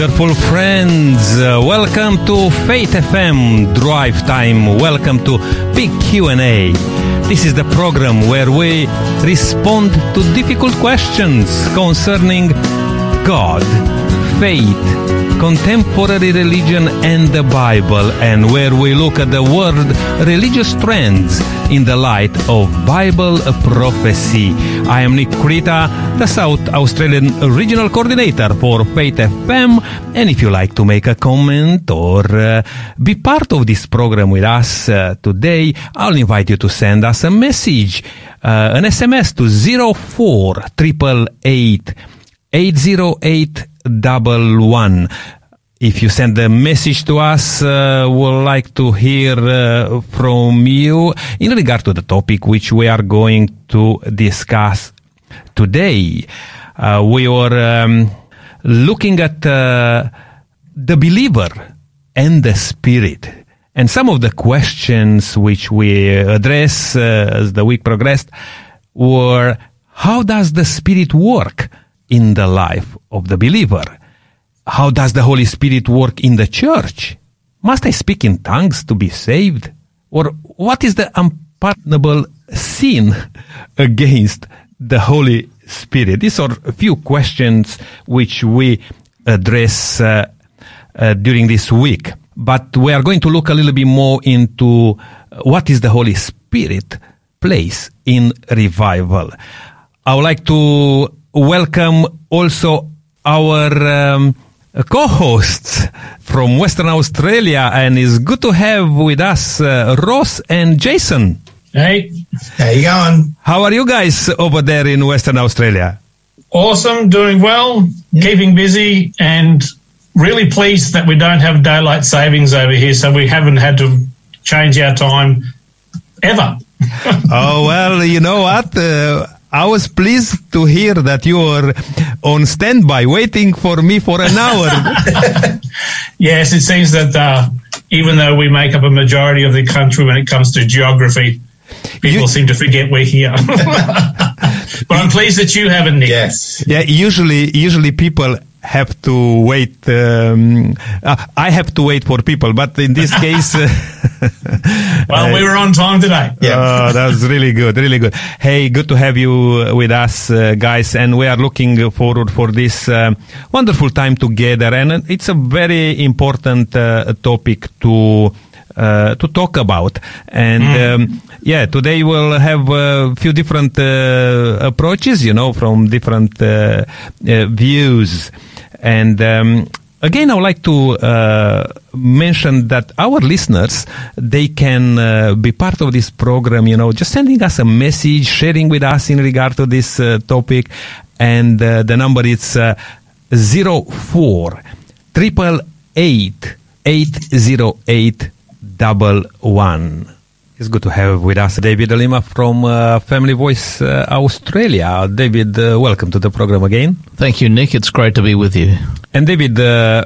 wonderful friends. Welcome to Faith FM Drive Time. Welcome to Big Q&A. This is the program where we respond to difficult questions concerning God, faith, contemporary religion and the Bible, and where we look at the world religious trends in the light of Bible prophecy. I am Nick Krita, the South Australian Regional Coordinator for Faith FM, and if you like to make a comment or be part of this program with us today, I'll invite you to send us a message, an SMS to 0488880811. If you send a message to us, we'll like to hear from you in regard to the topic which we are going to discuss today. We are looking at the believer and the spirit. And some of the questions which we address as the week progressed were, how does the spirit work in the life of the believer? How does the Holy Spirit work in the church? Must I speak in tongues to be saved? Or what is the unpardonable sin against the Holy Spirit? These are a few questions which we address during this week. But we are going to look a little bit more into what is the Holy Spirit place in revival. I would like to welcome also our co-hosts from Western Australia, and it's good to have with us Ross and Jason. Hey, how you going? How are you guys over there in Western Australia? Awesome, doing well, keeping busy, and really pleased that we don't have daylight savings over here, so we haven't had to change our time ever. Oh, well, you know what? I was pleased to hear that you were on standby waiting for me for an hour. Yes, it seems that even though we make up a majority of the country when it comes to geography, people seem to forget we're here. But I'm pleased that you haven't, Nick. Yes. Yeah, usually people have to wait. I have to wait for people, but in this case... Well, we were on time today. Yeah. Oh, that's really good, really good. Hey, good to have you with us, guys, and we are looking forward for this wonderful time together, and it's a very important topic to talk about. And today we'll have a few different approaches, you know, from different views. And again, I would like to mention that our listeners, they can be part of this program, you know, just sending us a message, sharing with us in regard to this topic. And the number is 04 888 808 11. It's good to have with us David Lima from Family Voice Australia. David, welcome to the program again. Thank you, Nick. It's great to be with you. And David,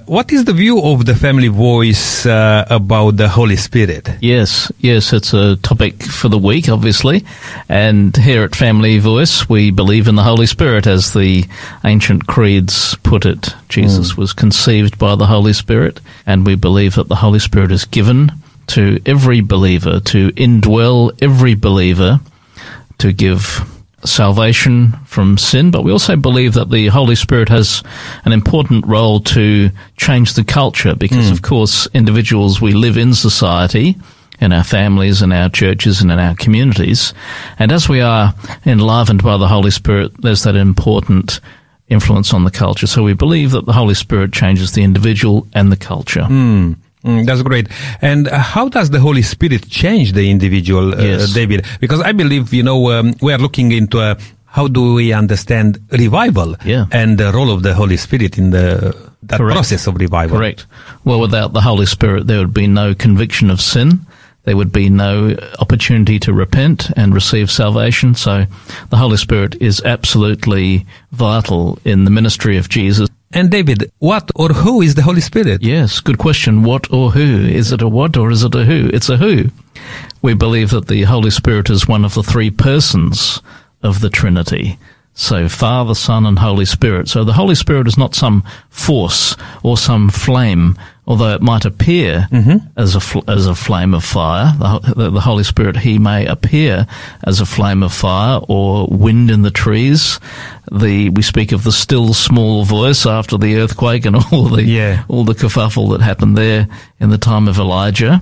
what is the view of the Family Voice about the Holy Spirit? Yes, it's a topic for the week, obviously. And here at Family Voice, we believe in the Holy Spirit, as the ancient creeds put it. Jesus was conceived by the Holy Spirit, and we believe that the Holy Spirit is given to every believer, to indwell every believer, to give salvation from sin. But we also believe that the Holy Spirit has an important role to change the culture, because, of course, individuals, we live in society, in our families, in our churches, and in our communities. And as we are enlivened by the Holy Spirit, there's that important influence on the culture. So we believe that the Holy Spirit changes the individual and the culture. That's great. And how does the Holy Spirit change the individual, David? Because I believe, you know, we are looking into how do we understand revival and the role of the Holy Spirit in that process of revival. Correct. Well, without the Holy Spirit, there would be no conviction of sin. There would be no opportunity to repent and receive salvation. So the Holy Spirit is absolutely vital in the ministry of Jesus. And David, what or who is the Holy Spirit? Yes, good question. What or who? Is it a what or is it a who? It's a who. We believe that the Holy Spirit is one of the three persons of the Trinity. So Father, Son, and Holy Spirit. So the Holy Spirit is not some force or some flame, although it might appear as a flame of fire. The Holy Spirit, he may appear as a flame of fire or wind in the trees. We speak of the still small voice after the earthquake and all the kerfuffle that happened there in the time of Elijah.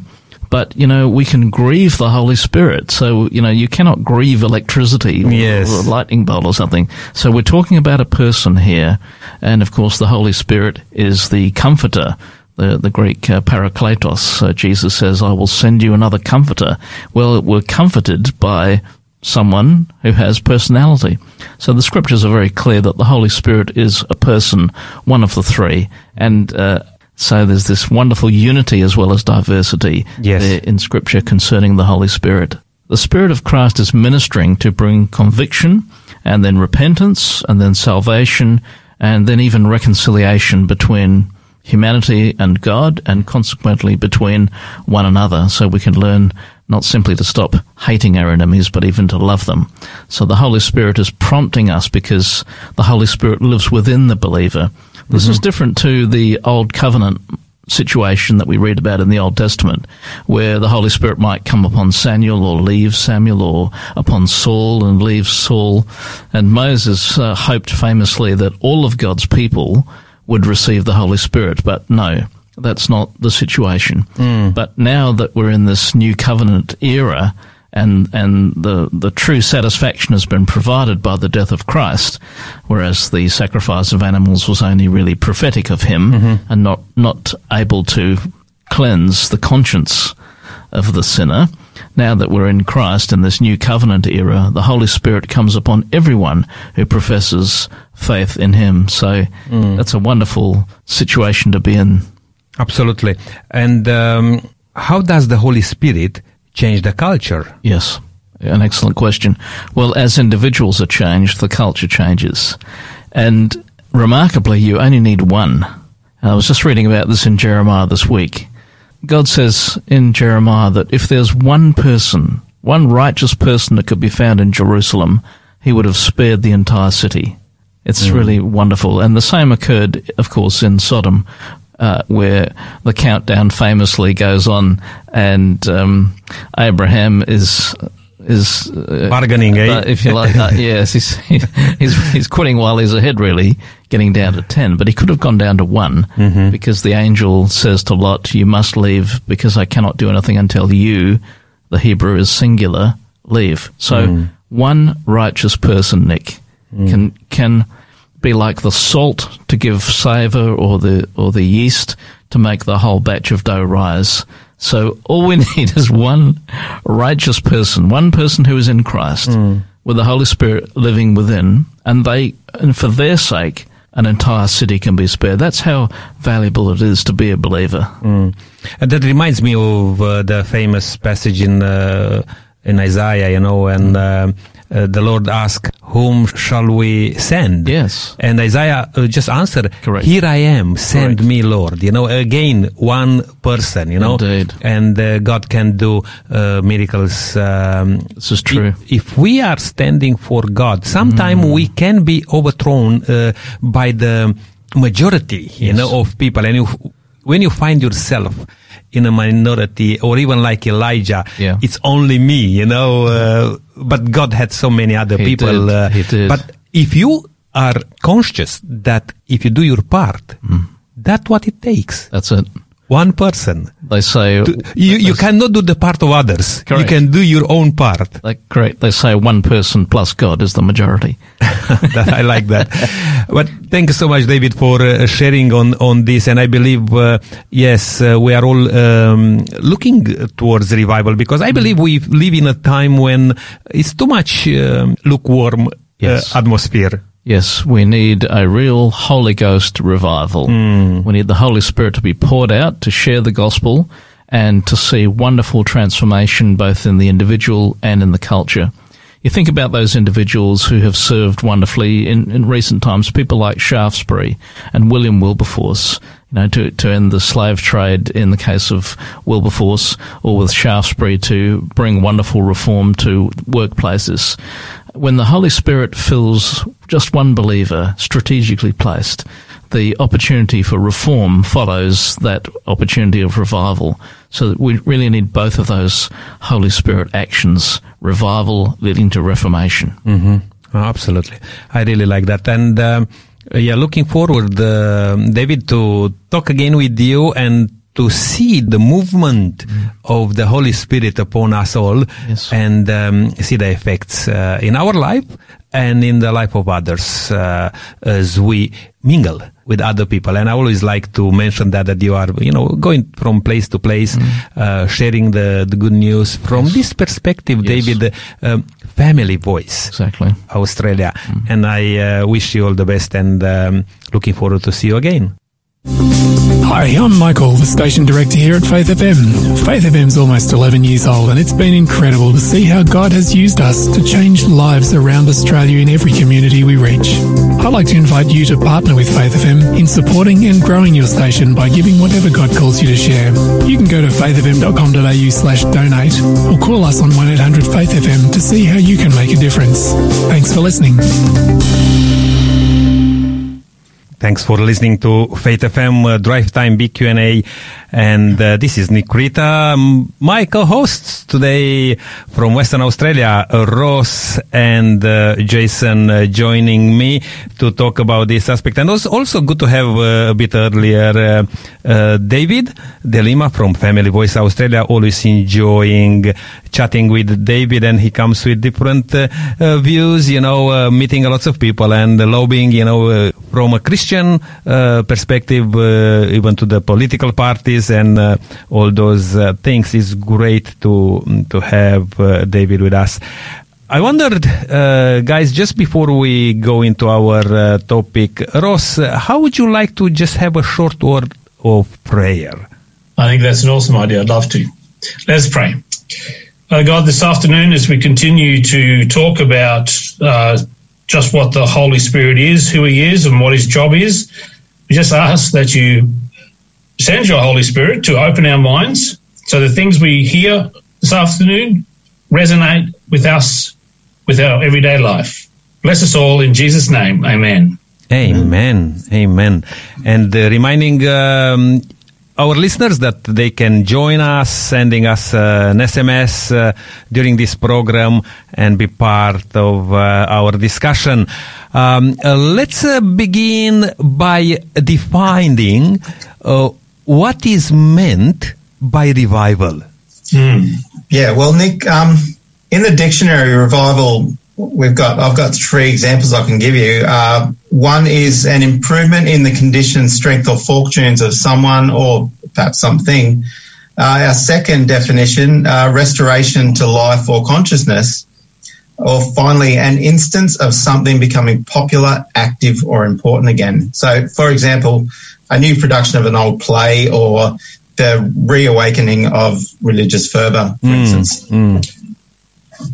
But, we can grieve the Holy Spirit. So, you cannot grieve electricity or a lightning bolt or something. So we're talking about a person here. And, of course, the Holy Spirit is the comforter, the Greek parakletos. So Jesus says, I will send you another comforter. Well, we're comforted by someone who has personality. So the scriptures are very clear that the Holy Spirit is a person, one of the three, and so there's this wonderful unity as well as diversity there in Scripture concerning the Holy Spirit. The Spirit of Christ is ministering to bring conviction and then repentance and then salvation and then even reconciliation between humanity and God and consequently between one another, so we can learn not simply to stop hating our enemies, but even to love them. So the Holy Spirit is prompting us because the Holy Spirit lives within the believer. This is different to the Old Covenant situation that we read about in the Old Testament, where the Holy Spirit might come upon Samuel or leave Samuel, or upon Saul and leave Saul. And Moses hoped famously that all of God's people would receive the Holy Spirit, but no, that's not the situation. But now that we're in this new covenant era, and the true satisfaction has been provided by the death of Christ, whereas the sacrifice of animals was only really prophetic of him and not able to cleanse the conscience of the sinner. Now that we're in Christ in this new covenant era, the Holy Spirit comes upon everyone who professes faith in him. So that's a wonderful situation to be in. Absolutely. And how does the Holy Spirit change the culture? Yes, an excellent question. Well, as individuals are changed, the culture changes. And remarkably, you only need one. I was just reading about this in Jeremiah this week. God says in Jeremiah that if there's one person, one righteous person that could be found in Jerusalem, he would have spared the entire city. It's really wonderful. And the same occurred, of course, in Sodom, where the countdown famously goes on, and Abraham is bargaining, if you like. Yes, he's quitting while he's ahead, really, getting down to 10. But he could have gone down to 1 because the angel says to Lot, "You must leave because I cannot do anything until you," the Hebrew is singular, "leave." So one righteous person, Nick, can be like the salt to give savour, or the yeast to make the whole batch of dough rise. So all we need is one righteous person, one person who is in Christ with the Holy Spirit living within, and for their sake an entire city can be spared. That's how valuable it is to be a believer. And that reminds me of the famous passage in Isaiah, and the Lord asked, "Whom shall we send?" Yes. And Isaiah just answered, correct, "Here I am, send correct me, Lord." Again, one person, Indeed. And God can do miracles. This is true. If we are standing for God, sometimes we can be overthrown by the majority, of people. And when you find yourself in a minority, or even like Elijah, it's only me, but God had so many other people. He did. But if you are conscious that if you do your part, that's what it takes. That's it. One person. They say you cannot do the part of others. Correct. You can do your own part. Correct. They say one person plus God is the majority. I like that. But thank you so much, David, for sharing on this. And I believe, we are all looking towards revival, because I believe we live in a time when it's too much lukewarm atmosphere. Yes, we need a real Holy Ghost revival. We need the Holy Spirit to be poured out, to share the gospel, and to see wonderful transformation both in the individual and in the culture. You think about those individuals who have served wonderfully in recent times, people like Shaftesbury and William Wilberforce. you know, to end the slave trade in the case of Wilberforce, or with Shaftesbury to bring wonderful reform to workplaces. When the Holy Spirit fills just one believer, strategically placed, the opportunity for reform follows that opportunity of revival. So that we really need both of those Holy Spirit actions, revival leading to reformation. Mm-hmm. Absolutely. I really like that. And looking forward, David, to talk again with you and to see the movement of the Holy Spirit upon us all, yes, and see the effects in our life and in the life of others as we mingle with other people. And I always like to mention that you are, going from place to place, sharing the good news. From this perspective, yes, David, Family Voice, exactly, Australia. Mm. And I wish you all the best and looking forward to see you again. Hi, I'm Michael, the station director here at Faith FM. Faith FM's almost 11 years old, and it's been incredible to see how God has used us to change lives around Australia in every community we reach. I'd like to invite you to partner with Faith FM in supporting and growing your station by giving whatever God calls you to share. You can go to faithfm.com.au/donate or call us on 1-800-FAITH-FM to see how you can make a difference. Thanks for listening. Thanks for listening to Faith FM Drive Time Big Q&A, and this is Nick Krita. My co-hosts today from Western Australia, Ross and Jason, joining me to talk about this aspect. And also good to have a bit earlier David Lima from Family Voice Australia. Always enjoying chatting with David, and he comes with different views, meeting lots of people and lobbying, from a Christian perspective, even to the political parties and all those things. It's great to have David with us. I wondered, guys, just before we go into our topic, Ross, how would you like to just have a short word of prayer? I think that's an awesome idea. I'd love to. Let's pray. God, this afternoon, as we continue to talk about just what the Holy Spirit is, who he is, and what his job is, we just ask that you send your Holy Spirit to open our minds so the things we hear this afternoon resonate with us, with our everyday life. Bless us all in Jesus' name. Amen. Amen. Amen. And reminding our listeners that they can join us, sending us an SMS during this program and be part of our discussion. Let's begin by defining what is meant by revival. Yeah, well, Nick, in the dictionary, revival, I've got three examples I can give you. One is an improvement in the condition, strength, or fortunes of someone or perhaps something. Our second definition, restoration to life or consciousness. Or finally, an instance of something becoming popular, active, or important again. So, for example, a new production of an old play or the reawakening of religious fervour, for instance.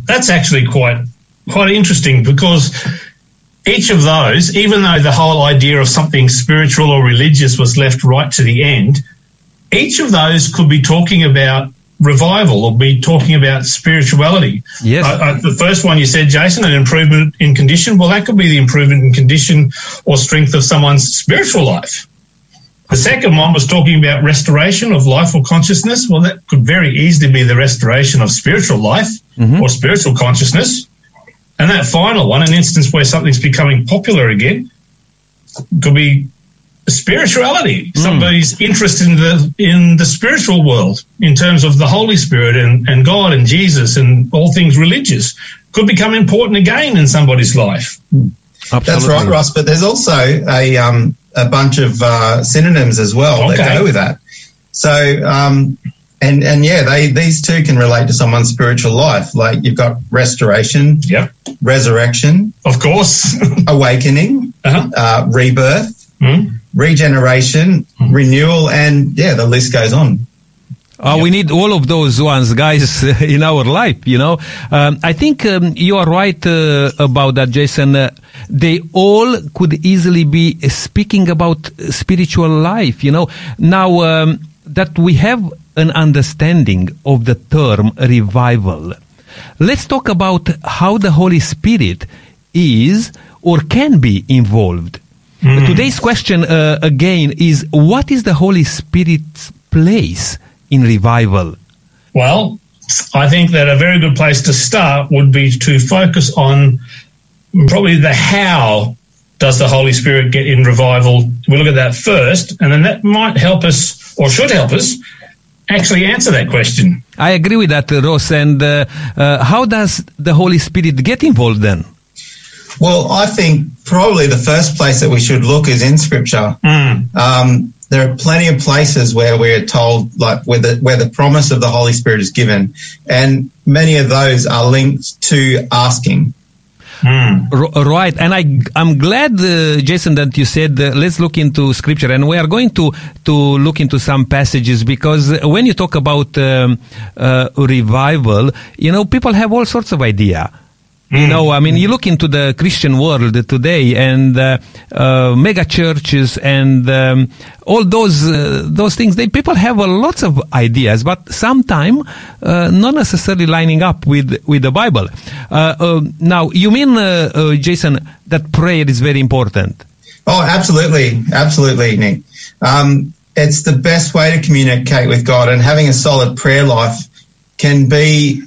That's actually quite interesting, because each of those, even though the whole idea of something spiritual or religious was left right to the end, each of those could be talking about revival or be talking about spirituality. Yes. The first one you said, Jason, an improvement in condition. Well, that could be the improvement in condition or strength of someone's spiritual life. The second one was talking about restoration of life or consciousness. Well, that could very easily be the restoration of spiritual life or spiritual consciousness. And that final one, an instance where something's becoming popular again, could be spirituality. Somebody's interest in the spiritual world in terms of the Holy Spirit and God and Jesus and all things religious could become important again in somebody's life. Absolutely. That's right, Ross, but there's also a bunch of synonyms as well that go with that. So, these two can relate to someone's spiritual life. Like you've got restoration, resurrection, of course, awakening, rebirth, regeneration, renewal, and the list goes on. We need all of those ones, guys, in our life, you know. I think you are right about that, Jason. They all could easily be speaking about spiritual life, you know. Now that we have an understanding of the term revival, let's talk about how the Holy Spirit is or can be involved. Mm. Today's question, again, is what is the Holy Spirit's place in revival? Well, I think that a very good place to start would be to focus on probably the how does the Holy Spirit get in revival. We'll look at that first, and then that might help us, or should help us, actually answer that question. I agree with that, Ross. And how does the Holy Spirit get involved then? Well, I think probably the first place that we should look is in Scripture. Mm. There are plenty of places where we're told, like where the promise of the Holy Spirit is given, and many of those are linked to asking. Mm. Right, and I'm glad, Jason, that you said let's look into Scripture, and we are going to look into some passages, because when you talk about revival, you know, people have all sorts of idea. You know, I mean, you look into the Christian world today, and mega churches and all those things. People have lots of ideas, but sometimes not necessarily lining up with the Bible. Now, you mean, Jason, that prayer is very important? Oh, absolutely, absolutely, Nick. It's the best way to communicate with God, and having a solid prayer life can be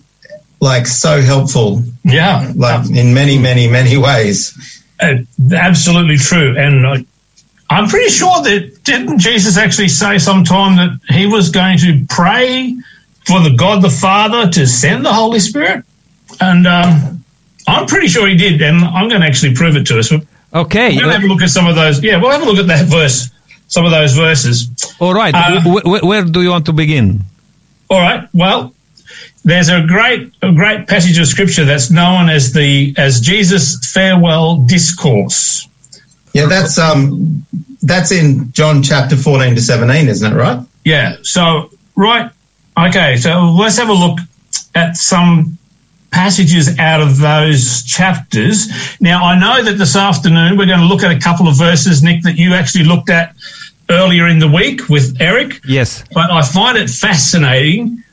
like so helpful. Yeah. Like in many, many, many ways. Absolutely true. And I'm pretty sure that didn't Jesus actually say sometime that he was going to pray for the God the Father to send the Holy Spirit? And I'm pretty sure he did. And I'm going to actually prove it to us. Okay. We'll have a look at some of those. Yeah, we'll have a look at that verse, some of those verses. All right. Where do you want to begin? All right. Well, there's a great passage of Scripture that's known as Jesus' farewell discourse. Yeah, that's in John chapter 14 to 17, isn't it? Right. Yeah. So right. Okay. So let's have a look at some passages out of those chapters. Now, I know that this afternoon we're going to look at a couple of verses, Nick, that you actually looked at earlier in the week with Eric. Yes. But I find it fascinating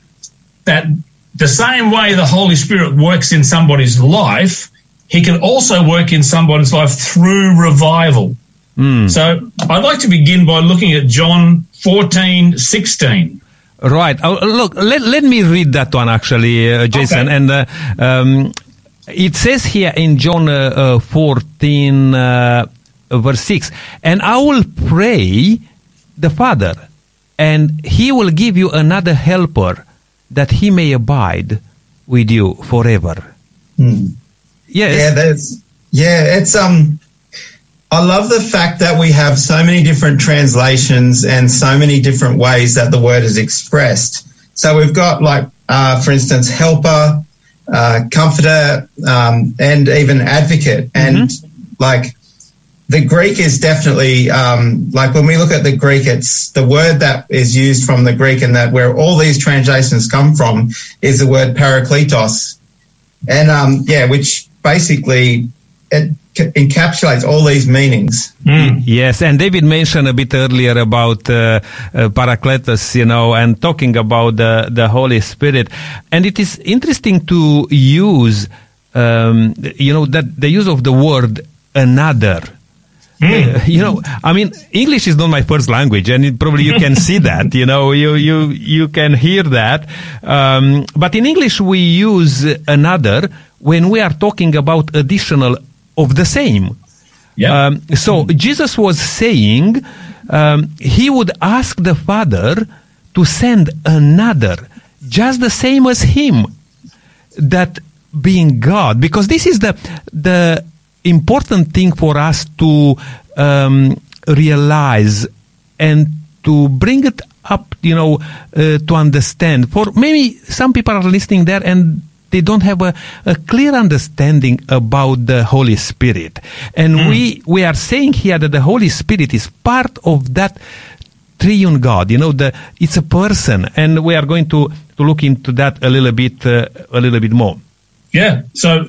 that the same way the Holy Spirit works in somebody's life, he can also work in somebody's life through revival. Mm. So I'd like to begin by looking at John 14:16. Right. Oh, look, let me read that one, actually, Jason. Okay. And it says here in John 14, verse 6, "And I will pray the Father, and he will give you another helper, that he may abide with you forever." Mm. Yes. I love the fact that we have so many different translations and so many different ways that the word is expressed. So we've got, like, for instance, helper, comforter, and even advocate. And the Greek is definitely, when we look at the Greek, it's the word that is used from the Greek, and that where all these translations come from is the word parakletos. And, which basically it encapsulates all these meanings. Mm. Yes, and David mentioned a bit earlier about parakletos, you know, and talking about the Holy Spirit. And it is interesting to use, that the use of the word another. Mm. English is not my first language, and probably you can see that, you know, you can hear that. But in English, we use another when we are talking about additional of the same. Yep. Jesus was saying he would ask the Father to send another, just the same as him, that being God, because this is the important thing for us to realize and to bring it up, to understand. For maybe some people are listening there and they don't have a clear understanding about the Holy Spirit. And we are saying here that the Holy Spirit is part of that triune God. You know, it's a person, and we are going to look into that a little bit more. Yeah. So,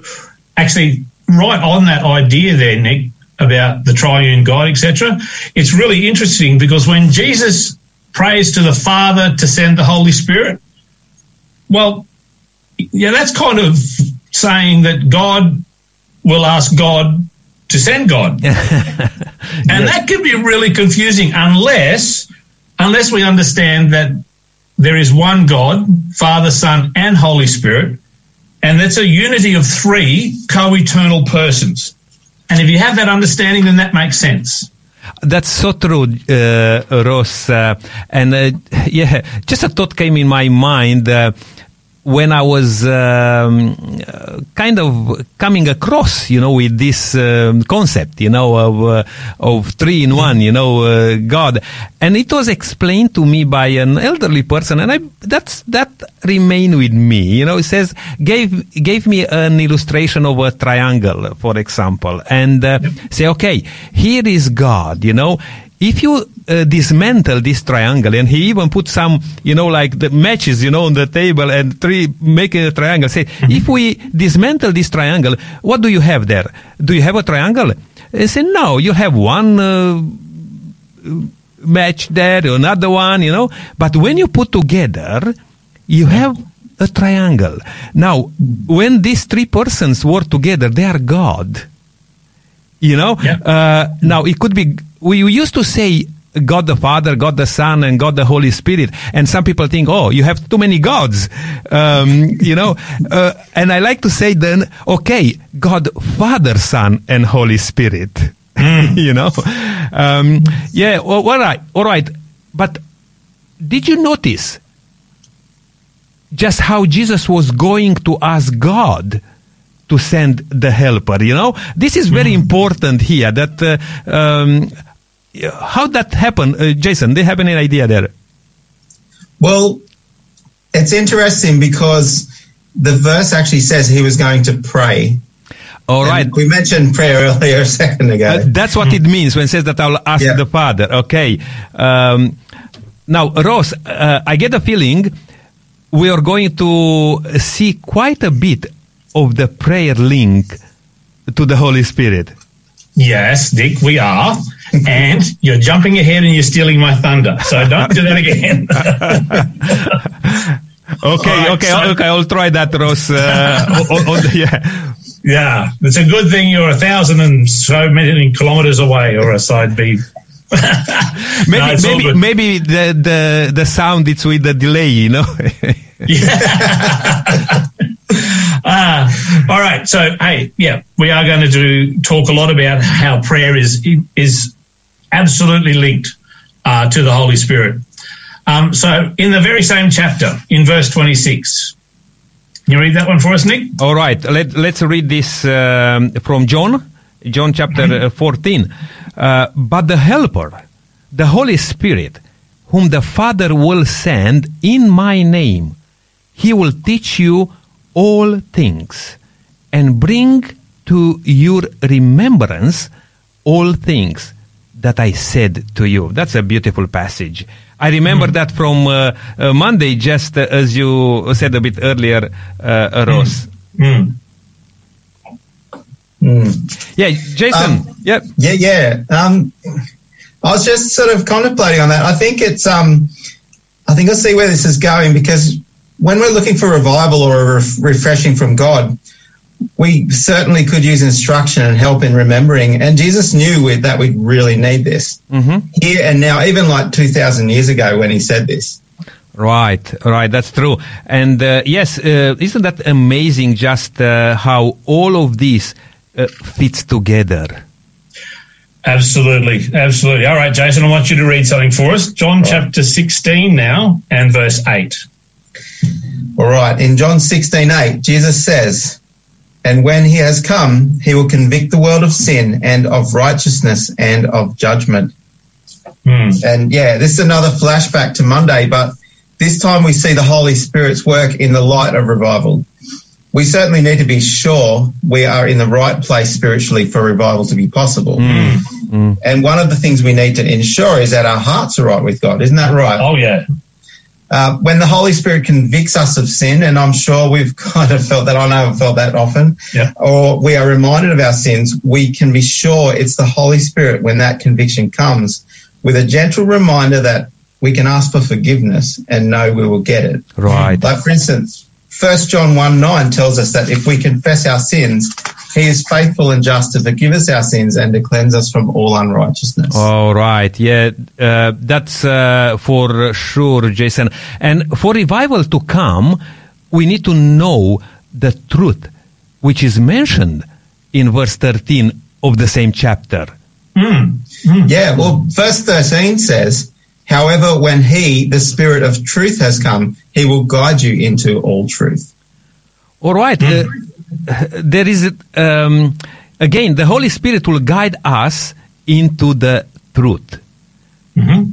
actually, right on that idea there, Nick, about the triune God, etc. It's really interesting because when Jesus prays to the Father to send the Holy Spirit, well, yeah, that's kind of saying that God will ask God to send God. And that can be really confusing unless we understand that there is one God, Father, Son, and Holy Spirit, and that's a unity of three co-eternal persons. And if you have that understanding, then that makes sense. That's so true, Ross. Just a thought came in my mind when I was kind of coming across, you know, with this concept, you know, of three in one, you know, God. And it was explained to me by an elderly person, and that remained with me. You know, it says, gave me an illustration of a triangle, for example, and say, okay, here is God, you know. If you dismantle this triangle, and he even put some, you know, like the matches, you know, on the table and making a triangle, say, if we dismantle this triangle, what do you have there? Do you have a triangle? They say, no, you have one match there, another one, you know. But when you put together, you have a triangle. Now, when these three persons work together, they are God. You know, now it could be, we used to say God the Father, God the Son, and God the Holy Spirit. And some people think, oh, you have too many gods. You know, and I like to say then, okay, God, Father, Son, and Holy Spirit. You know, all right. But did you notice just how Jesus was going to ask God to send the helper, you know? This is very important here, that how that happened. Jason, do you have any idea there? Well, it's interesting because the verse actually says he was going to pray. All right. We mentioned prayer earlier a second ago. That's what it means when it says that I'll ask the Father. Okay. Now, Ross, I get a feeling we are going to see quite a bit of the prayer link to the Holy Spirit. Yes, Dick, we are. And you're jumping ahead and you're stealing my thunder. So don't do that again. Okay, I'll try that, Ross. Yeah, it's a good thing you're 1,000 and so many kilometers away, or a side B. Maybe the sound, it's with the delay, you know. All right. So, hey, we are going to talk a lot about how prayer is absolutely linked to the Holy Spirit. So, in the very same chapter, in verse 26, can you read that one for us, Nick? All right. Let's read this from John chapter 14. But the Helper, the Holy Spirit, whom the Father will send in my name, he will teach you all things and bring to your remembrance all things that I said to you. That's a beautiful passage. I remember that from Monday, just as you said a bit earlier, Ross. Yeah, Jason. I was just sort of contemplating on that. I think it's I think I'll see where this is going, because when we're looking for revival or refreshing from God, we certainly could use instruction and help in remembering. And Jesus knew that we'd really need this here and now, even like 2,000 years ago when he said this. Right, that's true. And isn't that amazing just how all of this fits together? Absolutely. All right, Jason, I want you to read something for us. John chapter 16 now and verse 8. All right, in John 16:8, Jesus says, and when he has come, he will convict the world of sin and of righteousness and of judgment. And this is another flashback to Monday, but this time we see the Holy Spirit's work in the light of revival. we certainly need to be sure we are in the right place spiritually for revival to be possible. And one of the things we need to ensure is that our hearts are right with God. Isn't that right? Oh, yeah. When the Holy Spirit convicts us of sin, and I'm sure we've kind of felt that, I know I've felt that often, or we are reminded of our sins, we can be sure it's the Holy Spirit when that conviction comes with a gentle reminder that we can ask for forgiveness and know we will get it. Right. Like, for instance, 1 John 1:9 tells us that if we confess our sins, He is faithful and just to forgive us our sins and to cleanse us from all unrighteousness. All right. Yeah, that's for sure, Jason. And for revival to come, we need to know the truth, which is mentioned in verse 13 of the same chapter. Yeah, well, verse 13 says, however, when He, the Spirit of truth, has come, He will guide you into all truth. All right. There is, again, the Holy Spirit will guide us into the truth,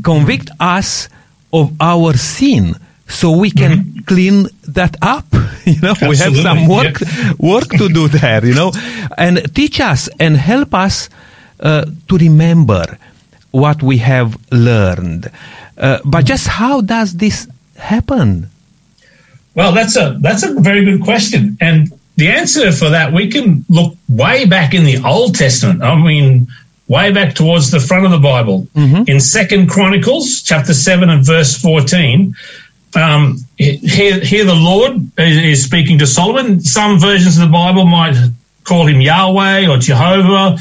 convict us of our sin so we can clean that up. You know, we have some work to do there, you know, and teach us and help us to remember what we have learned. But just how does this happen? Well, that's a very good question. And the answer for that, we can look way back in the Old Testament. I mean, way back towards the front of the Bible. In 2 Chronicles, chapter 7 and verse 14, here the Lord is speaking to Solomon. Some versions of the Bible might call Him Yahweh or Jehovah,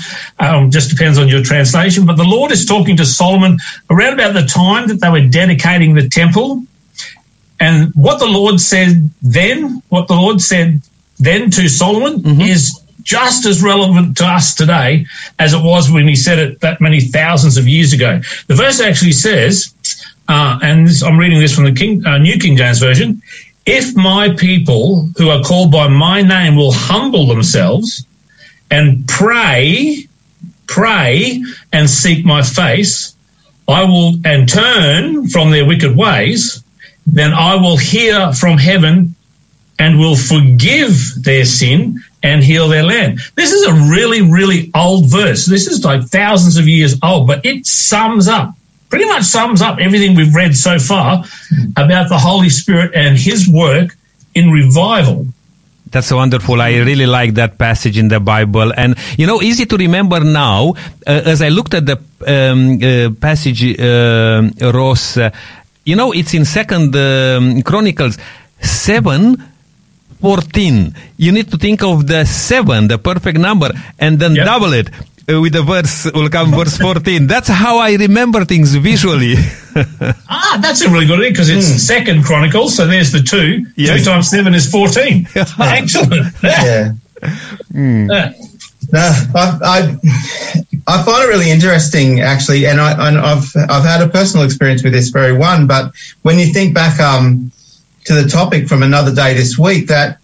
just depends on your translation. But the Lord is talking to Solomon around about the time that they were dedicating the temple. And what the Lord said then, to Solomon is just as relevant to us today as it was when he said it that many thousands of years ago. The verse actually says, and this, I'm reading this from the New King James Version, if my people who are called by my name will humble themselves and pray and seek my face, I will, and turn from their wicked ways, then I will hear from heaven and will forgive their sin and heal their land. This is a really, really old verse. This is like thousands of years old, but it pretty much sums up everything we've read so far about the Holy Spirit and His work in revival. That's wonderful. I really like that passage in the Bible. And, you know, easy to remember now. As I looked at the passage, Ross, you know, it's in 2nd Chronicles 7:14. You need to think of the 7, the perfect number, and then double it with the verse, will come verse 14. That's how I remember things visually. That's a really good idea, because it's 2nd Chronicles, so there's the 2. Yes. 2 times 7 is 14. Excellent. No, I find it really interesting, actually, and I've had a personal experience with this very one, but when you think back to the topic from another day this week, that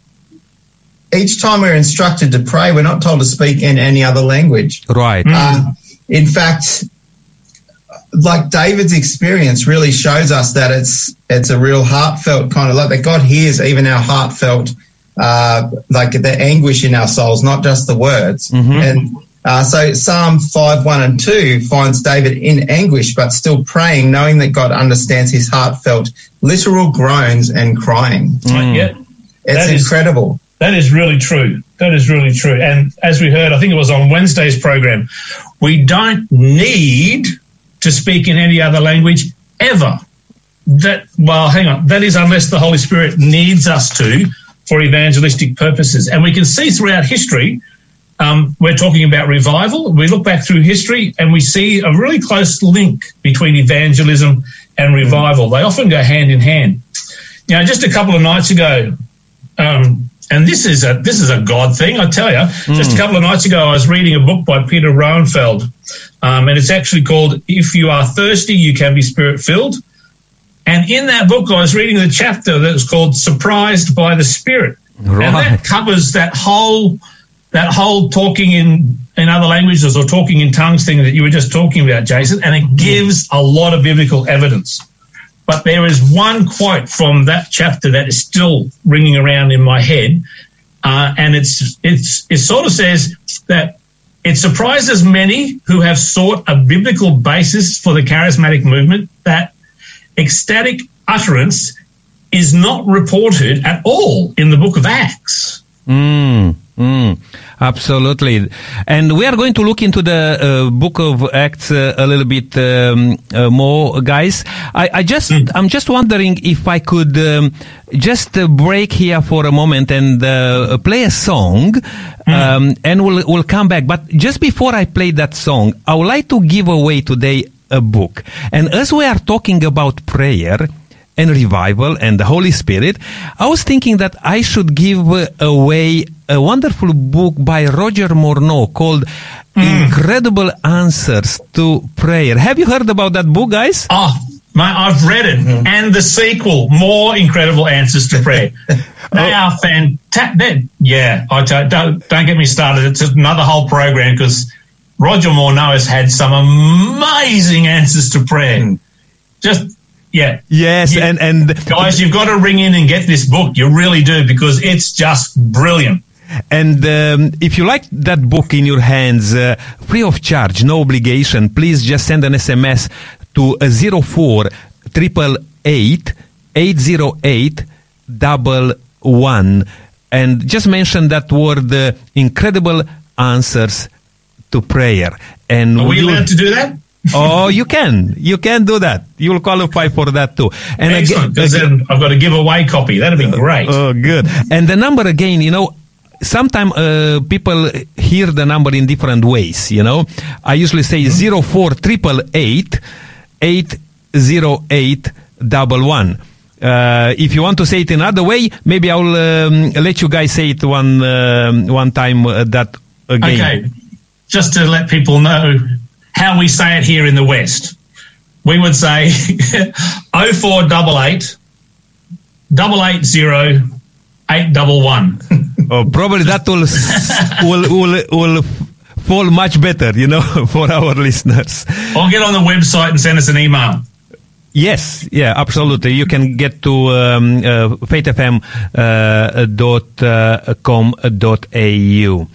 each time we're instructed to pray, we're not told to speak in any other language. Right. In fact, like David's experience really shows us that it's a real heartfelt kind of love, that God hears even our heartfelt, like the anguish in our souls, not just the words. And so Psalm 5:1-2 finds David in anguish but still praying, knowing that God understands his heartfelt, literal groans and crying. It's incredible. That is really true. And as we heard, I think it was on Wednesday's program, we don't need to speak in any other language ever. That is unless the Holy Spirit needs us to for evangelistic purposes. And we can see throughout history, we're talking about revival. We look back through history and we see a really close link between evangelism and revival. They often go hand in hand. You know, just a couple of nights ago, and this is a God thing, I tell you. Just a couple of nights ago, I was reading a book by Peter Roenfeld, and it's actually called "If You Are Thirsty, You Can Be Spirit Filled." And in that book, I was reading the chapter that was called "Surprised by the Spirit," and that covers that whole talking in other languages or talking in tongues thing that you were just talking about, Jason, and it gives a lot of biblical evidence. But there is one quote from that chapter that is still ringing around in my head, And it sort of says that it surprises many who have sought a biblical basis for the charismatic movement that ecstatic utterance is not reported at all in the book of Acts. Absolutely. And we are going to look into the book of Acts a little bit more, guys. I'm just wondering if I could just break here for a moment and play a song, and we'll come back. But just before I play that song, I would like to give away today a book. And as we are talking about prayer and revival and the Holy Spirit, I was thinking that I should give away a wonderful book by Roger Morneau called Incredible Answers to Prayer. Have you heard about that book, guys? I've read it. Mm. And the sequel, More Incredible Answers to Prayer. They are fantastic. Yeah, don't get me started. It's another whole program because Roger Morneau has had some amazing answers to prayer. Mm. And guys, you've got to ring in and get this book. You really do, because it's just brilliant. And if you like that book in your hands, free of charge, no obligation, please just send an SMS to 0488880811 and just mention that word, Incredible Answers to Prayer. And are we allowed to do that? Oh, you can do that. You'll qualify for that too. And excellent, because then I've got a giveaway copy. That'd be great. Oh, good. And the number again, sometimes people hear the number in different ways. I usually say 0488880811. If you want to say it another way, maybe I'll let you guys say it one time that again. Okay, just to let people know how we say it here in the West. We would say 0488 880 811. Oh, probably that will fall much better, for our listeners. Or get on the website and send us an email. Yes, yeah, absolutely. You can get to faithfm.com.au.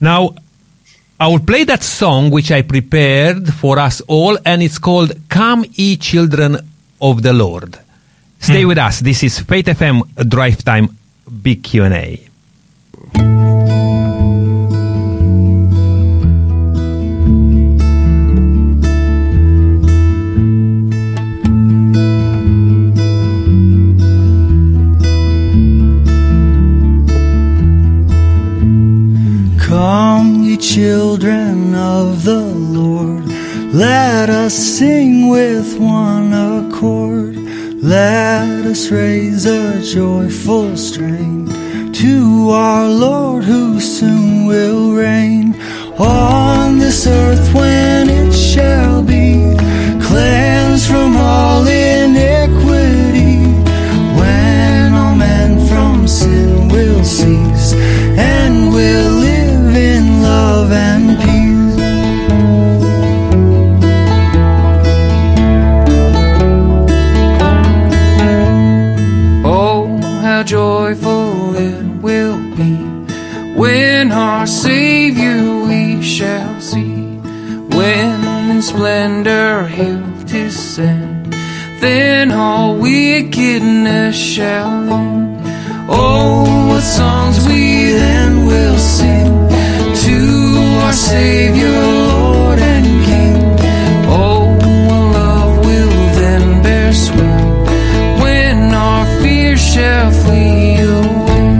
Now, I will play that song which I prepared for us all, and it's called Come Ye Children of the Lord. Stay with us. This is Faith FM Drive Time Big Q&A. Come, ye children of the Lord, let us sing with one accord. Let us raise a joyful strain to our Lord who soon will reign on this earth when it shall be cleansed from all iniquity, when all men from sin will cease and will live in love and peace. Oh, how joyful it will be when our Savior we shall see, when in splendor He'll descend, then all wickedness shall end. Oh, what songs we then will sing to our Savior, Lord and King. Oh, our love will then bear sway when our fear shall flee away.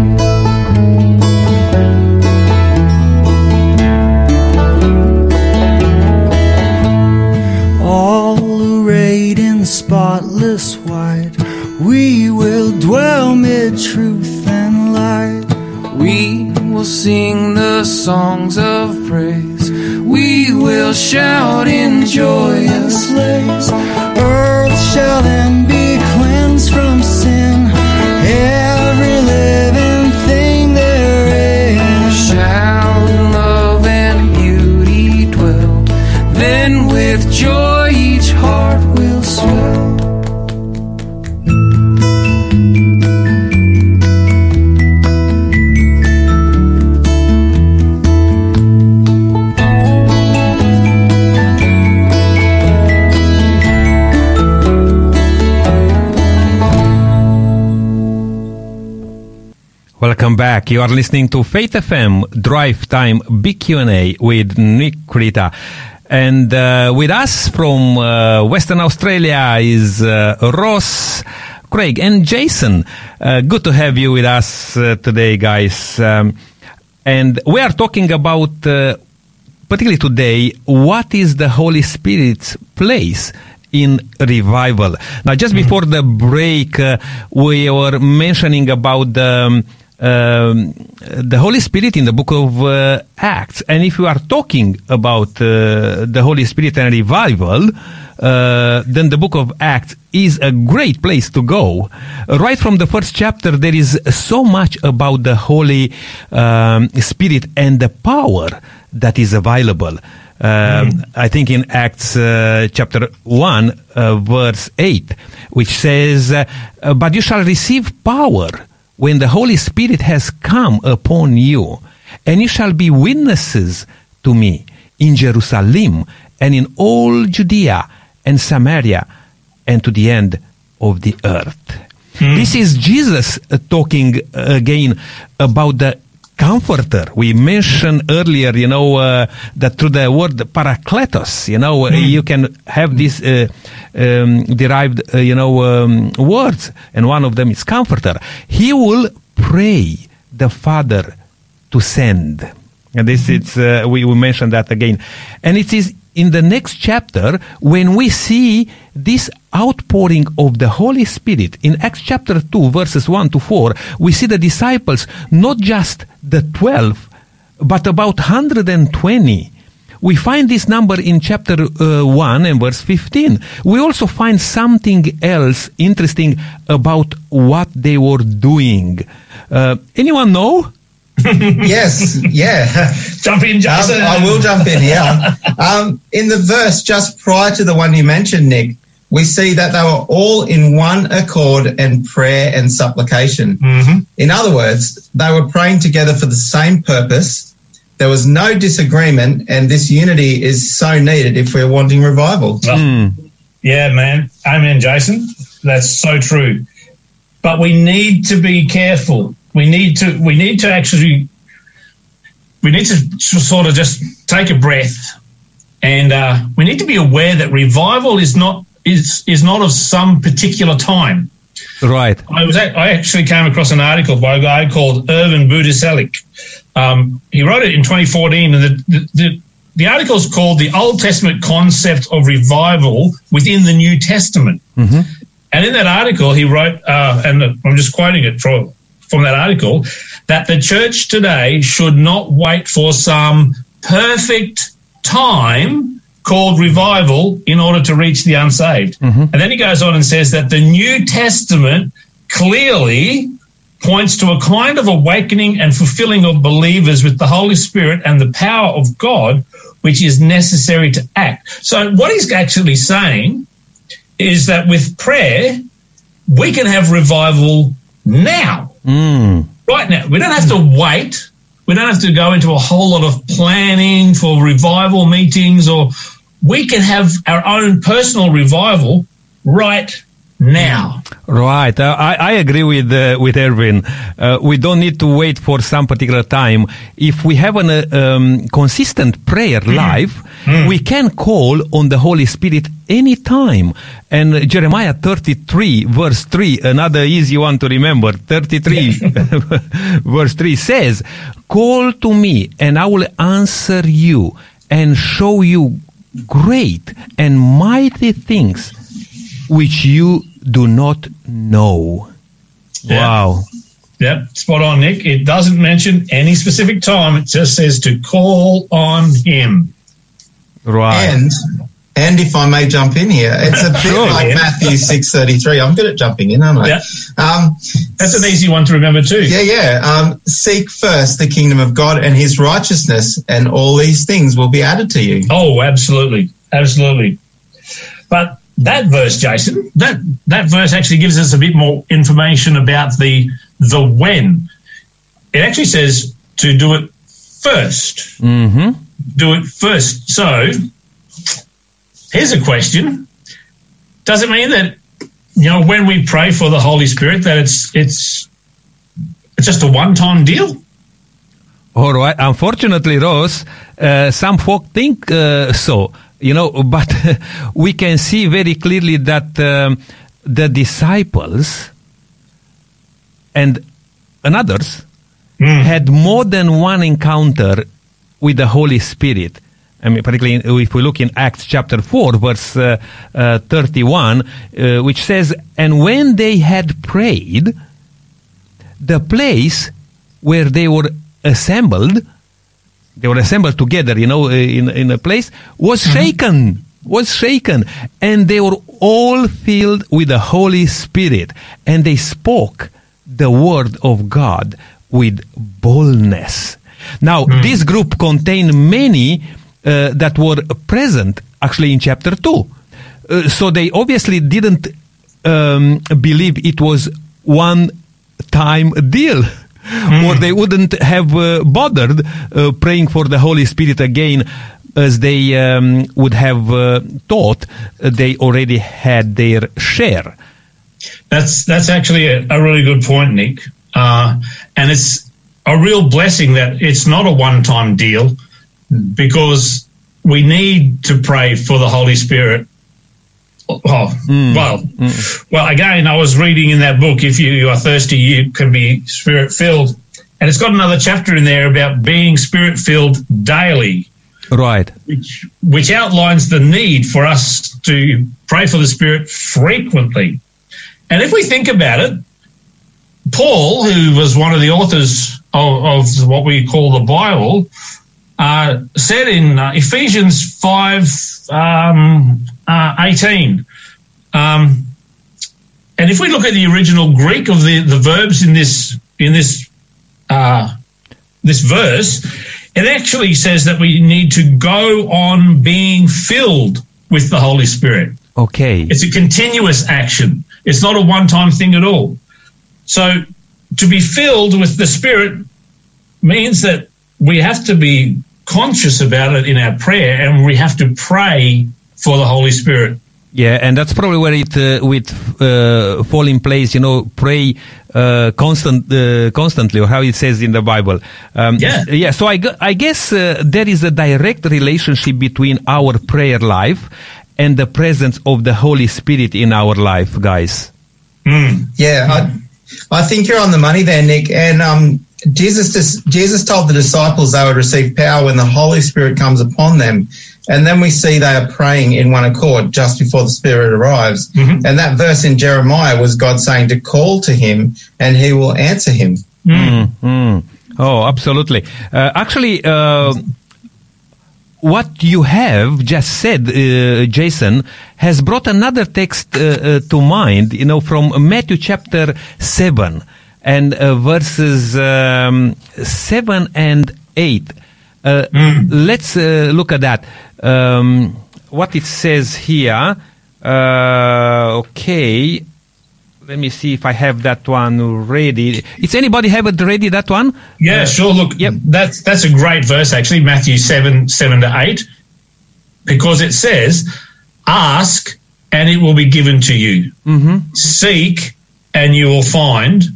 All arrayed in spotless white, we will dwell mid truth and light. We will sing the songs of praise, we will shout in joyous lays. Earth shall then be cleansed from sin, every living thing therein shall in love and beauty dwell, then with joy each heart will swell. Welcome back. You are listening to Faith FM Drive Time Big Q&A with Nick Krita. And with us from Western Australia is Ross, Craig and Jason. Good to have you with us today, guys. And we are talking about, particularly today, what is the Holy Spirit's place in revival? Now, just before the break, we were mentioning about the Holy Spirit in the book of Acts. And if you are talking about the Holy Spirit and revival, then the book of Acts is a great place to go. Right from the first chapter, there is so much about the Holy Spirit and the power that is available. I think in Acts chapter 1, verse 8, which says, "But you shall receive power when the Holy Spirit has come upon you, and you shall be witnesses to me in Jerusalem and in all Judea and Samaria and to the end of the earth." This is Jesus talking again about the Comforter. We mentioned earlier, that through the word parakletos, you can have these derived, words, and one of them is comforter. He will pray the Father to send. And this is, we mentioned that again. And it is in the next chapter when we see this outpouring of the Holy Spirit. In Acts chapter 2, verses 1 to 4, we see the disciples, not just the 12, but about 120. We find this number in chapter 1 and verse 15. We also find something else interesting about what they were doing. Anyone know? Yes, yeah. Jump in, Jason. I will jump in, yeah. In the verse just prior to the one you mentioned, Nick, we see that they were all in one accord in prayer and supplication. Mm-hmm. In other words, they were praying together for the same purpose. There was no disagreement, and this unity is so needed if we're wanting revival. Well, yeah, man. Amen, Jason. That's so true. But we need to be careful. We need to sort of just take a breath, and we need to be aware that revival is not of some particular time. Right. I actually came across an article by a guy called Irvin Budiselić. He wrote it in 2014, and the article is called "The Old Testament Concept of Revival Within the New Testament." Mm-hmm. And in that article, he wrote, and I'm just quoting it from that article, that the church today should not wait for some perfect time called revival in order to reach the unsaved. Mm-hmm. And then he goes on and says that the New Testament clearly points to a kind of awakening and fulfilling of believers with the Holy Spirit and the power of God, which is necessary to act. So what he's actually saying is that with prayer, we can have revival now. Right now. We don't have to wait. We don't have to go into a whole lot of planning for revival meetings, or we can have our own personal revival right now. Right. I agree with Irvin. We don't need to wait for some particular time. If we have a consistent prayer life, we can call on the Holy Spirit any time. And Jeremiah 33 verse 3, another easy one to remember, 33 verse 3 says, "Call to me and I will answer you and show you great and mighty things which you do not know." Yep. Wow. Yep, spot on, Nick. It doesn't mention any specific time. It just says to call on him. Right. And if I may jump in here, it's a bit Matthew 6:33. I'm good at jumping in, aren't I? Yeah. That's an easy one to remember too. Yeah. Seek first the kingdom of God and his righteousness, and all these things will be added to you. Oh, absolutely. Absolutely. But that verse, Jason, that verse actually gives us a bit more information about the when. It actually says to do it first. Mm-hmm. Do it first. So here's a question. Does it mean that, when we pray for the Holy Spirit, that it's It's just a one-time deal. All right. Unfortunately, Ross, some folk think so, you know, but we can see very clearly that the disciples and others had more than one encounter with the Holy Spirit. I mean, particularly if we look in Acts chapter 4, verse 31, which says, "And when they had prayed, the place where they were assembled, together, you know, in a place, was shaken, and they were all filled with the Holy Spirit, and they spoke the word of God with boldness." Now, this group contained many that were present, actually, in chapter 2. So they obviously didn't believe it was one-time deal. Or they wouldn't have bothered praying for the Holy Spirit again, as they would have thought they already had their share. That's actually a really good point, Nick. And it's a real blessing that it's not a one-time deal, because we need to pray for the Holy Spirit. Well, again, I was reading in that book, if you are thirsty, you can be Spirit-filled. And it's got another chapter in there about being Spirit-filled daily. Right. Which outlines the need for us to pray for the Spirit frequently. And if we think about it, Paul, who was one of the authors of what we call the Bible, said in Ephesians 5, 18. And if we look at the original Greek of the verbs in this verse, it actually says that we need to go on being filled with the Holy Spirit. Okay. It's a continuous action. It's not a one-time thing at all. So to be filled with the Spirit means that we have to be conscious about it in our prayer, and we have to pray for the Holy Spirit. Yeah, and that's probably where it would fall in place, you know, pray constantly, or how it says in the Bible. So I guess there is a direct relationship between our prayer life and the presence of the Holy Spirit in our life, guys. I think you're on the money there, Nick. And Jesus told the disciples they would receive power when the Holy Spirit comes upon them. And then we see they are praying in one accord just before the Spirit arrives. Mm-hmm. And that verse in Jeremiah was God saying to call to him and he will answer him. Oh, absolutely. Actually, what you have just said, Jason, has brought another text to mind, you know, from Matthew chapter 7 and verses 7 and 8. Let's look at that. What it says here. Okay. Let me see if I have that one ready. Is anybody have it ready, that one? Yeah, sure. Look, that's a great verse, actually, Matthew 7:7-8, because it says, "Ask, and it will be given to you. Mm-hmm. Seek, and you will find.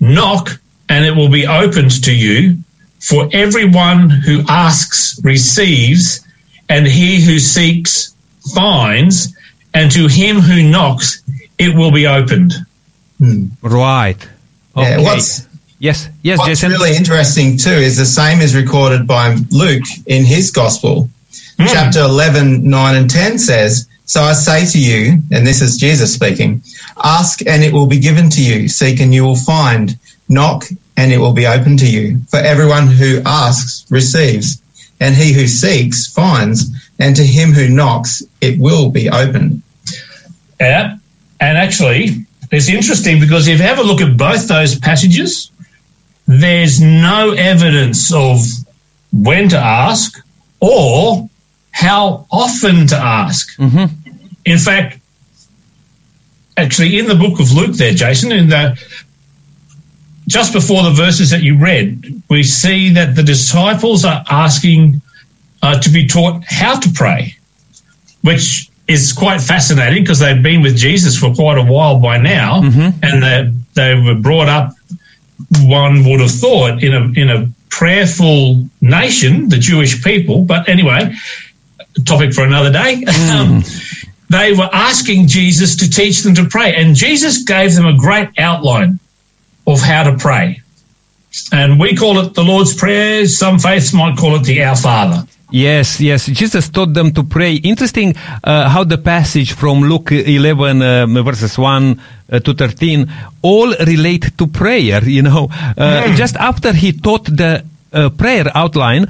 Knock, and it will be opened to you. For everyone who asks receives, and he who seeks finds, and to him who knocks it will be opened." Right. Okay. Yeah, what's Jason? Really interesting too is the same is recorded by Luke in his Gospel. Chapter 11, 9 and 10 says, "So I say to you," and this is Jesus speaking, "ask and it will be given to you, seek and you will find, knock and it will be open to you. For everyone who asks receives, and he who seeks finds, and to him who knocks it will be opened." Yeah, and actually, it's interesting because if you have a look at both those passages, there's no evidence of when to ask or how often to ask. Mm-hmm. In fact, actually, in the book of Luke there, Jason, just before the verses that you read, we see that the disciples are asking to be taught how to pray, which is quite fascinating because they've been with Jesus for quite a while by now, and they were brought up one would have thought in a prayerful nation, the Jewish people. But anyway, topic for another day. They were asking Jesus to teach them to pray, and Jesus gave them a great outline of how to pray. And we call it the Lord's Prayer. Some faiths might call it the Our Father. Yes. Jesus taught them to pray. Interesting how the passage from Luke 11, verses 1 to 13, all relate to prayer, you know. Just after he taught the prayer outline,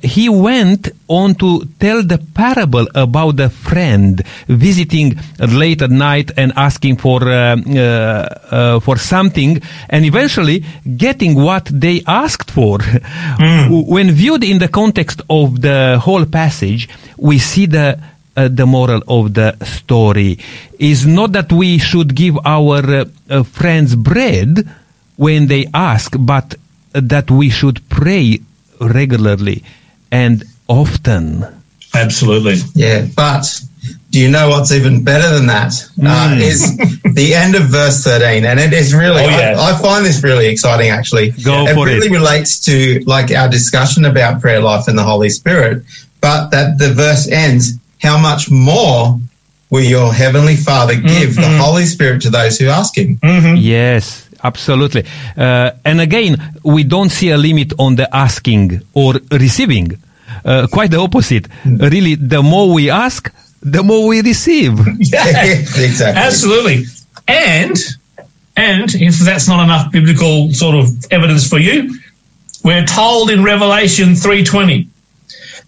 he went on to tell the parable about the friend visiting late at night and asking for something, and eventually getting what they asked for. When viewed in the context of the whole passage, we see the moral of the story is not that we should give our friends bread when they ask, but that we should pray regularly and often. Absolutely. Yeah, but do you know what's even better than that? Is the end of verse 13, and it is really, I find this really exciting actually. It really relates to like our discussion about prayer life and the Holy Spirit, but that the verse ends, how much more will your Heavenly Father give the Holy Spirit to those who ask Him? Yes. Absolutely. And again, we don't see a limit on the asking or receiving. Quite the opposite. Really, the more we ask, the more we receive. Exactly. Absolutely. And if that's not enough biblical sort of evidence for you, we're told in Revelation 3:20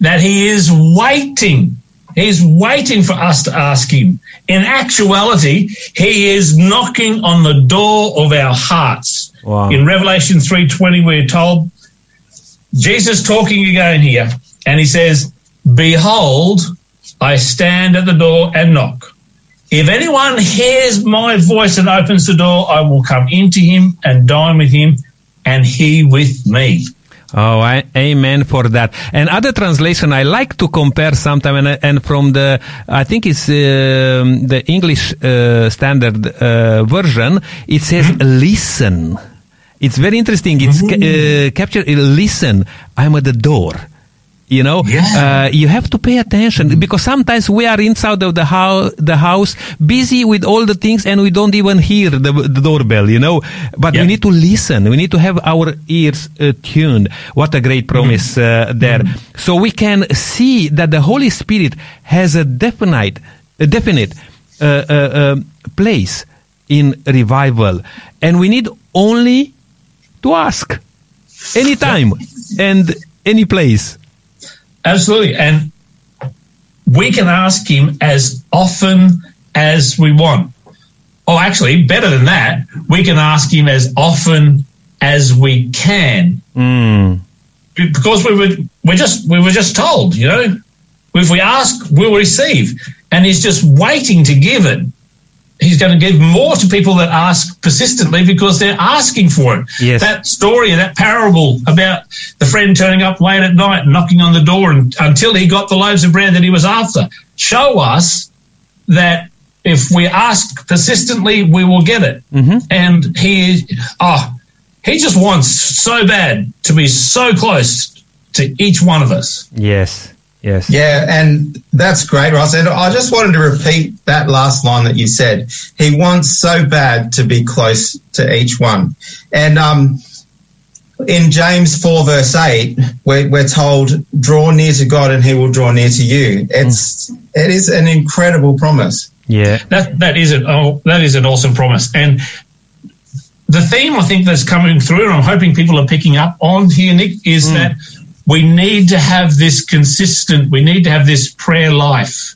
that he is waiting. He's waiting for us to ask him. In actuality, he is knocking on the door of our hearts. Wow. In Revelation 3:20, we're told, Jesus talking again here, and he says, "Behold, I stand at the door and knock. If anyone hears my voice and opens the door, I will come into him and dine with him, and he with me." Oh, amen for that. And other translation I like to compare sometime, and from the, I think it's the English Standard Version, it says listen. It's very interesting. It's captured, listen, I'm at the door. You know, you have to pay attention, because sometimes we are inside of the house, busy with all the things, and we don't even hear the doorbell, you know. But we need to listen. We need to have our ears tuned. What a great promise there. So we can see that the Holy Spirit has a definite place in revival. And we need only to ask anytime and any place. Absolutely, and we can ask him as often as we want. Oh, actually, better than that, we can ask him as often as we can, because we were just told, you know, if we ask, we'll receive, and he's just waiting to give it. He's going to give more to people that ask persistently because they're asking for it. Yes. That story, that parable about the friend turning up late at night and knocking on the door until he got the loaves of bread that he was after, show us that if we ask persistently, we will get it. And he just wants so bad to be so close to each one of us. Yes. Yeah, and that's great, Ross. And I just wanted to repeat that last line that you said. He wants so bad to be close to each one. And in James 4, verse 8, we're told, draw near to God and he will draw near to you. It is an incredible promise. Yeah. That is an awesome promise. And the theme I think that's coming through, and I'm hoping people are picking up on here, Nick, is that we need to have this we need to have this prayer life.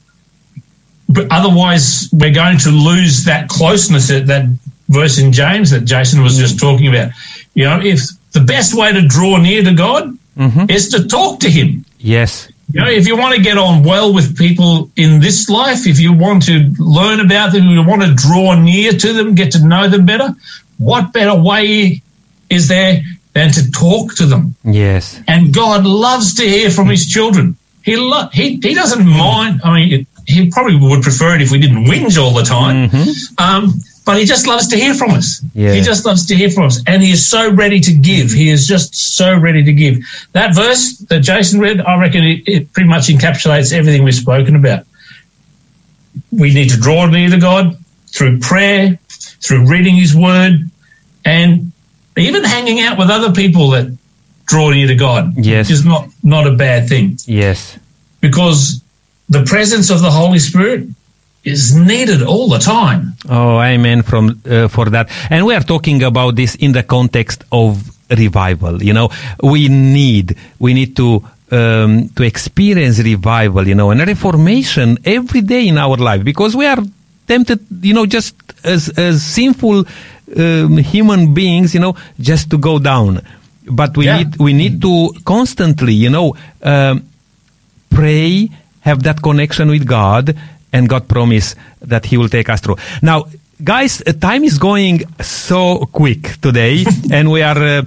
But otherwise, we're going to lose that closeness, that verse in James that Jason was just talking about. You know, if the best way to draw near to God is to talk to him. Yes. You know, if you want to get on well with people in this life, if you want to learn about them, you want to draw near to them, get to know them better, what better way is there than to talk to them? Yes. And God loves to hear from his children. He doesn't mind. I mean, he probably would prefer it if we didn't whinge all the time. But he just loves to hear from us. Yeah. He just loves to hear from us. And he is so ready to give. He is just so ready to give. That verse that Jason read, I reckon it pretty much encapsulates everything we've spoken about. We need to draw near to God through prayer, through reading his word, and even hanging out with other people that draw near to God. Yes. Which is not a bad thing. Yes. Because the presence of the Holy Spirit is needed all the time. Oh, amen for that. And we are talking about this in the context of revival. You know, we need to experience revival, you know, and reformation every day in our life, because we are tempted, you know, just as sinful human beings, you know, just to go down. But we need to constantly, you know, pray, have that connection with God, and God promise that he will take us through. Now, guys, time is going so quick today, and we are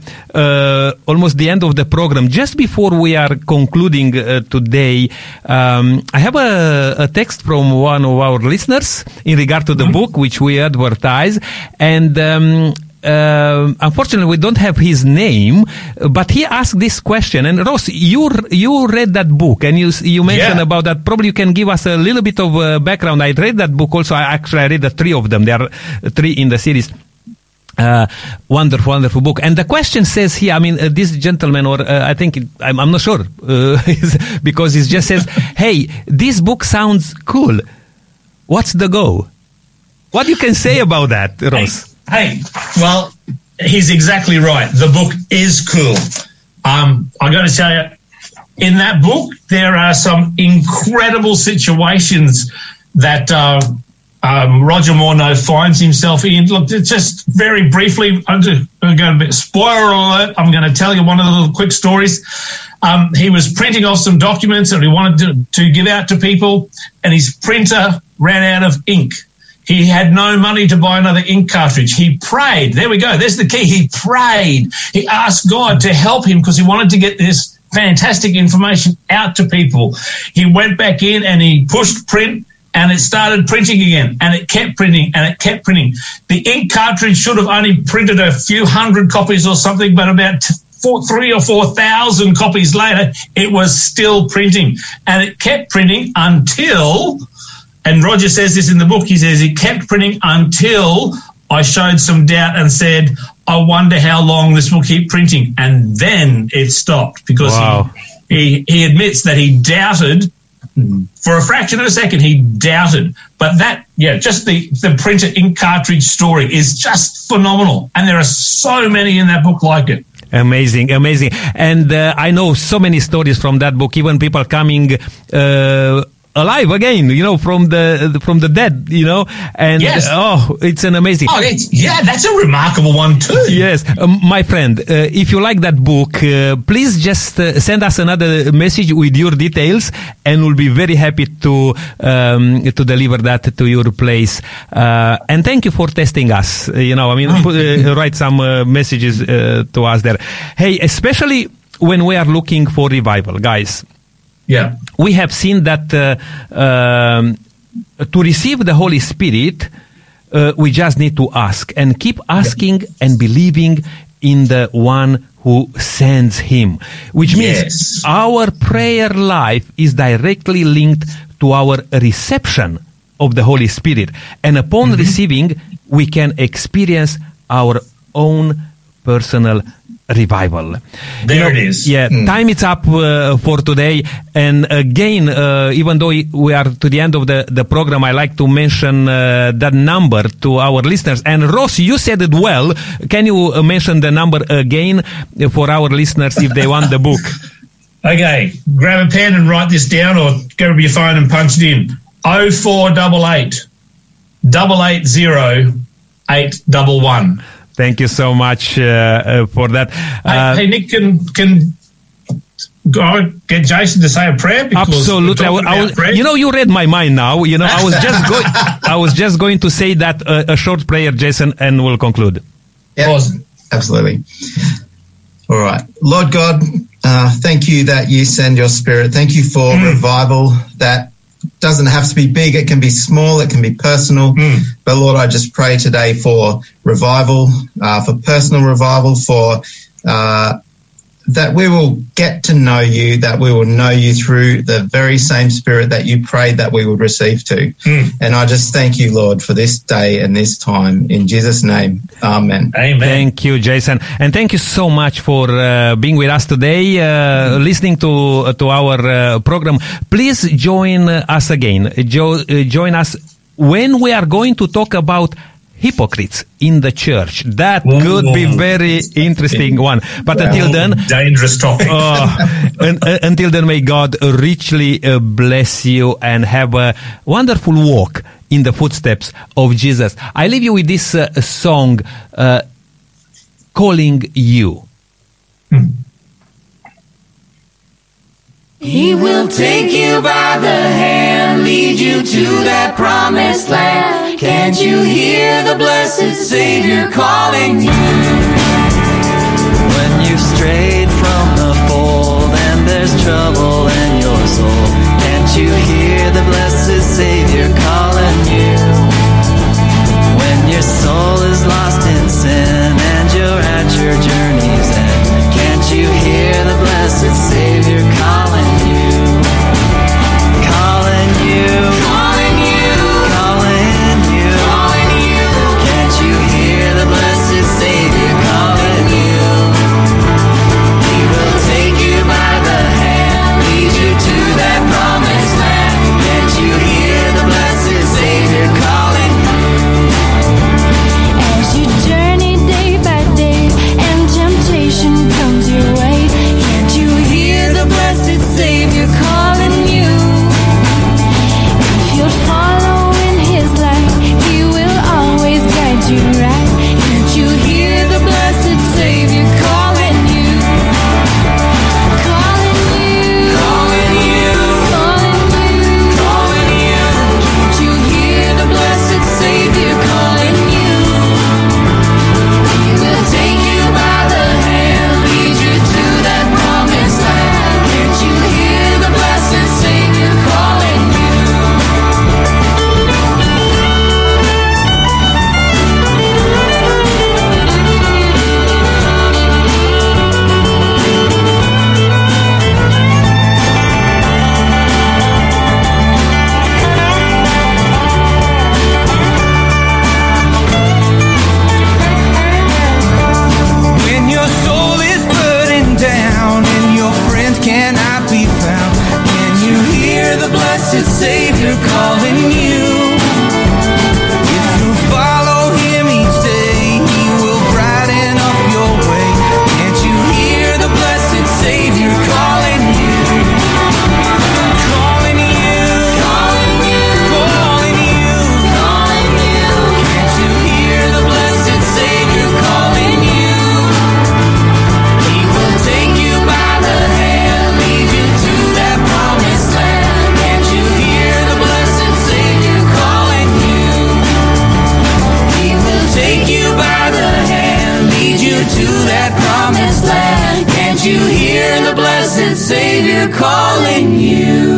almost the end of the program. Just before we are concluding today, I have a text from one of our listeners in regard to the book which we advertise, and unfortunately we don't have his name, but he asked this question. And Ross, you read that book, and you mentioned about that. Probably you can give us a little bit of background. I read that book also. I read the three of them. There are three in the series. Wonderful book. And the question says here, I mean, this gentleman, or I think I'm not sure, because it just says, hey, this book sounds cool. What's the go? What you can say about that, Ross? Hey, well, he's exactly right. The book is cool. I got to tell you, in that book, there are some incredible situations that Roger Morneau finds himself in. Look, just very briefly, I'm going to be spoiler alert. I'm going to tell you one of the little quick stories. He was printing off some documents that he wanted to give out to people, and his printer ran out of ink. He had no money to buy another ink cartridge. He prayed. There we go. There's the key. He prayed. He asked God to help him because he wanted to get this fantastic information out to people. He went back in and he pushed print, and it started printing again, and it kept printing, and it kept printing. The ink cartridge should have only printed a few hundred copies or something, but about 3,000 or 4,000 copies later, it was still printing, and it kept printing until... And Roger says this in the book. He says he kept printing until I showed some doubt and said, I wonder how long this will keep printing. And then it stopped because he admits that he doubted for a fraction of a second. He doubted. But that, just the printer ink cartridge story is just phenomenal. And there are so many in that book like it. Amazing. And I know so many stories from that book, even people coming alive again, you know, from the dead, you know, and it's an amazing. That's a remarkable one too. Yes, my friend, if you like that book, please just send us another message with your details, and we'll be very happy to deliver that to your place. And thank you for testing us. You know, I mean, write some messages to us there. Hey, especially when we are looking for revival, guys. Yeah, we have seen that to receive the Holy Spirit, we just need to ask and keep asking and believing in the one who sends him, which means our prayer life is directly linked to our reception of the Holy Spirit. And upon receiving, we can experience our own personal revival. There it is. Yeah, time is up for today. And again, even though we are to the end of the program, I like to mention that number to our listeners. And Ross, you said it well. Can you mention the number again for our listeners if they want the book? Okay, grab a pen and write this down, or go to your phone and punch it in. 0488 880 811. Thank you so much for that. Hey, Nick, can go get Jason to say a prayer? Because absolutely. I was, you know, you read my mind now. You know, I was just going. I was just going to say that a short prayer, Jason, and we'll conclude. Yep. Awesome. Absolutely. All right, Lord God, thank you that you send your Spirit. Thank you for revival that doesn't have to be big. It can be small. It can be personal. But Lord, I just pray today for revival, for personal revival, for that we will get to know you, that we will know you through the very same spirit that you prayed that we would receive to. And I just thank you, Lord, for this day and this time. In Jesus' name, amen. Amen. Thank you, Jason. And thank you so much for being with us today, listening to our program. Please join us again. Join us when we are going to talk about hypocrites in the church. That could be very interesting one. But until then, dangerous topic. Until then, may God richly bless you and have a wonderful walk in the footsteps of Jesus. I leave you with this song, Calling You. He will take you by the hand, lead you to that promised land. Can't you hear the blessed Savior calling you? When you've strayed from the fold and there's trouble in your soul, can't you hear the blessed Savior calling you? When your soul is lost in sin and you're at your journey's end, can't you hear the blessed Savior calling you? You hear the blessed Savior calling you.